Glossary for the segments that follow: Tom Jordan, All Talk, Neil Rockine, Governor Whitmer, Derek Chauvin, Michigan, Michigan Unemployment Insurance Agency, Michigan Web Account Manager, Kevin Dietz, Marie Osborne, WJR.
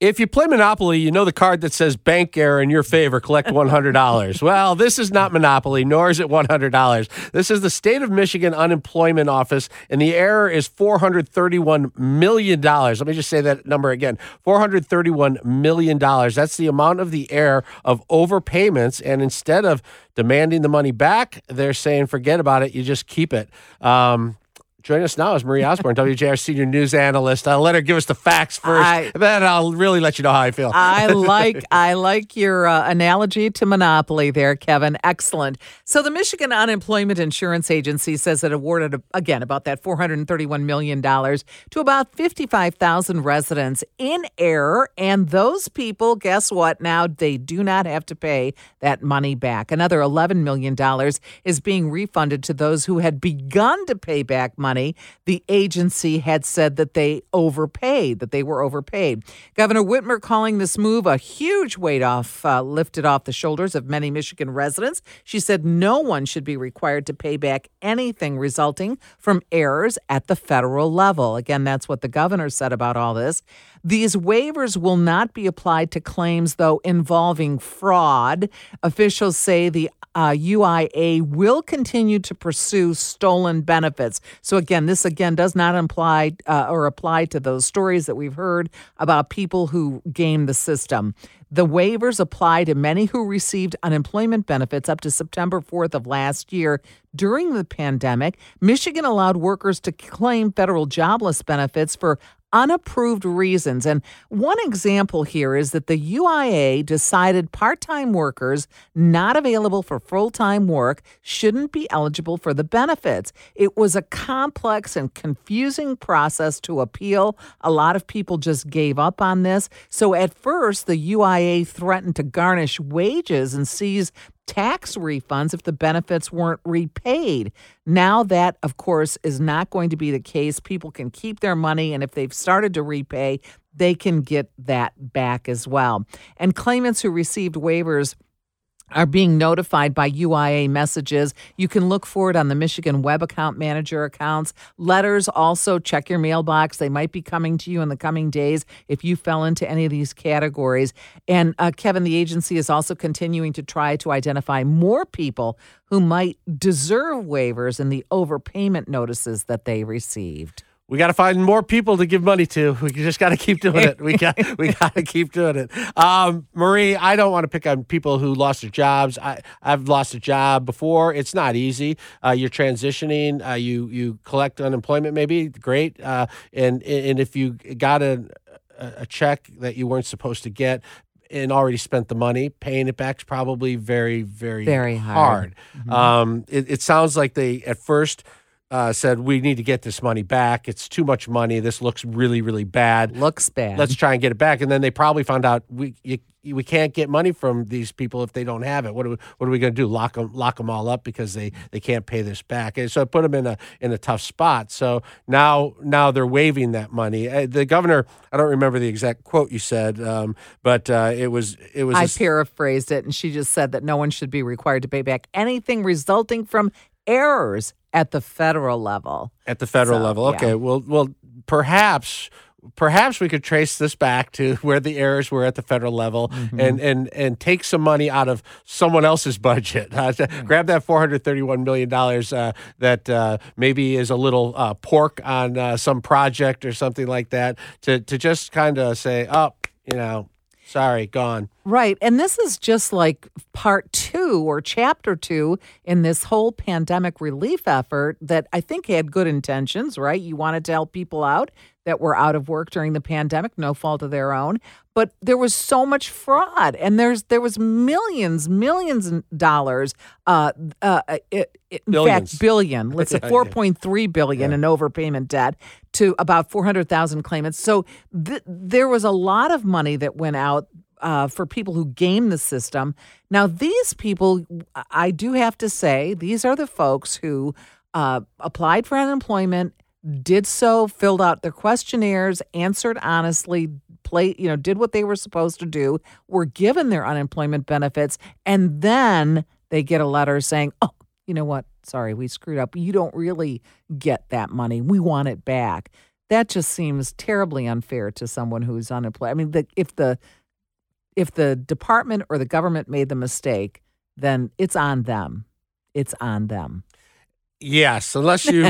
If you play Monopoly, you know the card that says bank error in your favor, collect $100. Well, this is not Monopoly, nor is it $100. This is the state of Michigan Unemployment Office, and the error is $431 million. Let me just say that number again, $431 million. That's the amount of the error of overpayments, and instead of demanding the money back, they're saying, forget about it, you just keep it. Joining us now is Marie Osborne, WJR senior news analyst. I'll let her give us the facts first, and then I'll really let you know how I feel. I like your analogy to Monopoly there, Kevin. Excellent. So the Michigan Unemployment Insurance Agency says it awarded, again, about that $431 million to about 55,000 residents in error. And those people, guess what? Now they do not have to pay that money back. Another $11 million is being refunded to those who had begun to pay back money. The agency had said that they overpaid, that they were overpaid. Governor Whitmer calling this move a huge weight off, lifted off the shoulders of many Michigan residents. She said no one should be required to pay back anything resulting from errors at the federal level. Again, that's what the governor said about all this. These waivers will not be applied to claims, though, involving fraud. Officials say the UIA will continue to pursue stolen benefits. So again, this again does not imply or apply to those stories that we've heard about people who game the system. The waivers apply to many who received unemployment benefits up to September 4th of last year. During the pandemic, Michigan allowed workers to claim federal jobless benefits for unapproved reasons. And one example here is that the UIA decided part-time workers not available for full-time work shouldn't be eligible for the benefits. It was a complex and confusing process to appeal. A lot of people just gave up on this. So at first, the UIA threatened to garnish wages and seize tax refunds if the benefits weren't repaid. Now that, of course, is not going to be the case. People can keep their money, and if they've started to repay, they can get that back as well. And claimants who received waivers are being notified by UIA messages. You can look for it on the Michigan Web Account Manager accounts. Letters also, check your mailbox. They might be coming to you in the coming days if you fell into any of these categories. And Kevin, the agency is also continuing to try to identify more people who might deserve waivers in the overpayment notices that they received. We got to find more people to give money to. We just got to keep doing it. We got to keep doing it. Marie, I don't want to pick on people who lost their jobs. I've lost a job before. It's not easy. You're transitioning. You collect unemployment, maybe. Great. And if you got a check that you weren't supposed to get and already spent the money, paying it back is probably very, very, very hard. Mm-hmm. It sounds like they at first said, we need to get this money back. It's too much money. This looks really, really bad. Looks bad. Let's try and get it back. And then they probably found out we can't get money from these people if they don't have it. What are we going to do? Lock them all up because they can't pay this back. And so it put them in a tough spot. So now they're waiving that money. The governor, I don't remember the exact quote you said, but it was. I paraphrased it, and she just said that no one should be required to pay back anything resulting from errors at the federal level. Okay. Yeah. Well, perhaps we could trace this back to where the errors were at the federal level, mm-hmm. and take some money out of someone else's budget. Mm-hmm. Grab that $431 million that maybe is a little pork on some project or something like that to just kind of say, oh, sorry, gone. Right. And this is just like part 2 or chapter 2 in this whole pandemic relief effort that I think had good intentions, right? You wanted to help people out that were out of work during the pandemic, no fault of their own. But there was so much fraud, and there was millions of dollars, billion. Let's say 4.3 billion in overpayment debt to about 400,000 claimants. So there was a lot of money that went out for people who game the system. Now, these people, I do have to say, these are the folks who applied for unemployment, did so, filled out their questionnaires, answered honestly, did what they were supposed to do, were given their unemployment benefits, and then they get a letter saying, oh, you know what? Sorry, we screwed up. You don't really get that money. We want it back. That just seems terribly unfair to someone who's unemployed. I mean, if the department or the government made the mistake, then it's on them. It's on them. Yes, unless you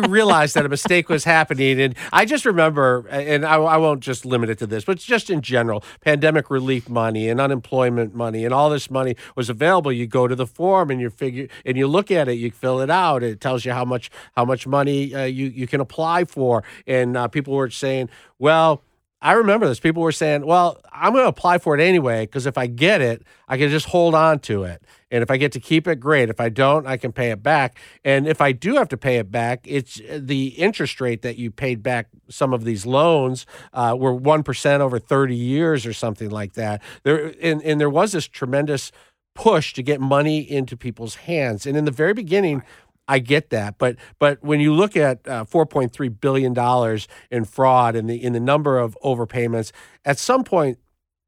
realize that a mistake was happening. And I just remember, and I won't just limit it to this, but just in general, pandemic relief money and unemployment money and all this money was available. You go to the form and you look at it, you fill it out. It tells you how much money you can apply for. And people were saying, well, I remember this. People were saying, well, I'm going to apply for it anyway, because if I get it, I can just hold on to it. And if I get to keep it, great. If I don't, I can pay it back. And if I do have to pay it back, it's the interest rate that you paid back some of these loans were 1% over 30 years or something like that. And there was this tremendous push to get money into people's hands. And in the very beginning, I get that, but when you look at $4.3 billion in fraud and the number of overpayments, at some point,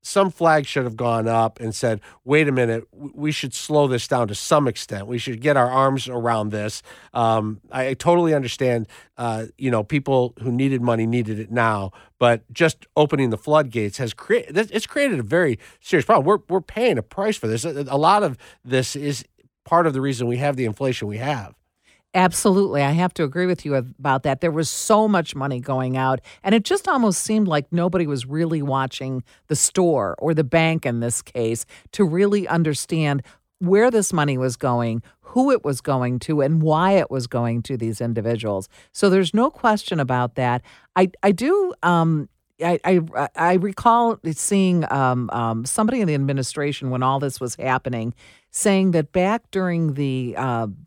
some flag should have gone up and said, wait a minute, we should slow this down to some extent. We should get our arms around this. I totally understand, people who needed money needed it now, but just opening the floodgates has created a very serious problem. We're paying a price for this. A lot of this is part of the reason we have the inflation we have. Absolutely. I have to agree with you about that. There was so much money going out, and it just almost seemed like nobody was really watching the store or the bank in this case to really understand where this money was going, who it was going to, and why it was going to these individuals. So there's no question about that. I recall seeing somebody in the administration when all this was happening saying that back during the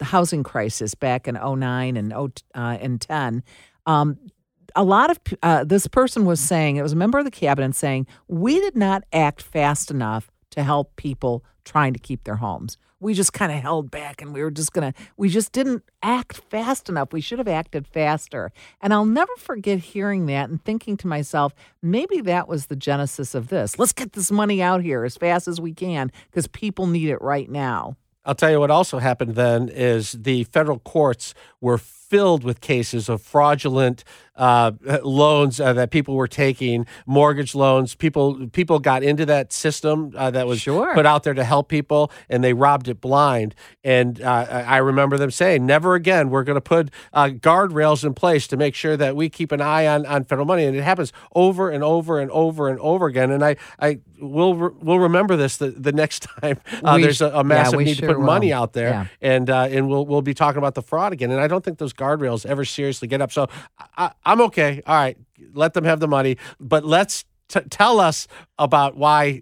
housing crisis back in 2009 and 2010, a lot of this person was saying, it was a member of the cabinet saying, we did not act fast enough to help people trying to keep their homes. We just kind of held back, and we just didn't act fast enough. We should have acted faster. And I'll never forget hearing that and thinking to myself, maybe that was the genesis of this. Let's get this money out here as fast as we can because people need it right now. I'll tell you what also happened then is the federal courts were filled with cases of fraudulent loans that people were taking, mortgage loans. People got into that system that was put out there to help people, and they robbed it blind. And I remember them saying, never again, we're going to put guardrails in place to make sure that we keep an eye on federal money. And it happens over and over and over and over again. And I will remember this the next time there's a massive need to put money out there. Yeah. And we'll be talking about the fraud again. And I don't think those guardrails ever seriously get up. So I'm okay. All right. Let them have the money, but let's tell us about why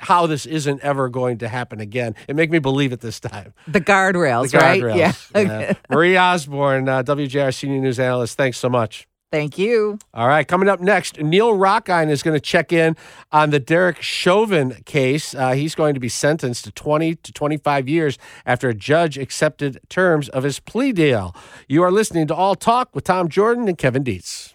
how this isn't ever going to happen again. And make me believe it this time. The guardrails, right? Guardrails. Yeah. Marie Osborne, WJR Senior News Analyst. Thanks so much. Thank you. All right. Coming up next, Neil Rockine is going to check in on the Derek Chauvin case. He's going to be sentenced to 20 to 25 years after a judge accepted terms of his plea deal. You are listening to All Talk with Tom Jordan and Kevin Dietz.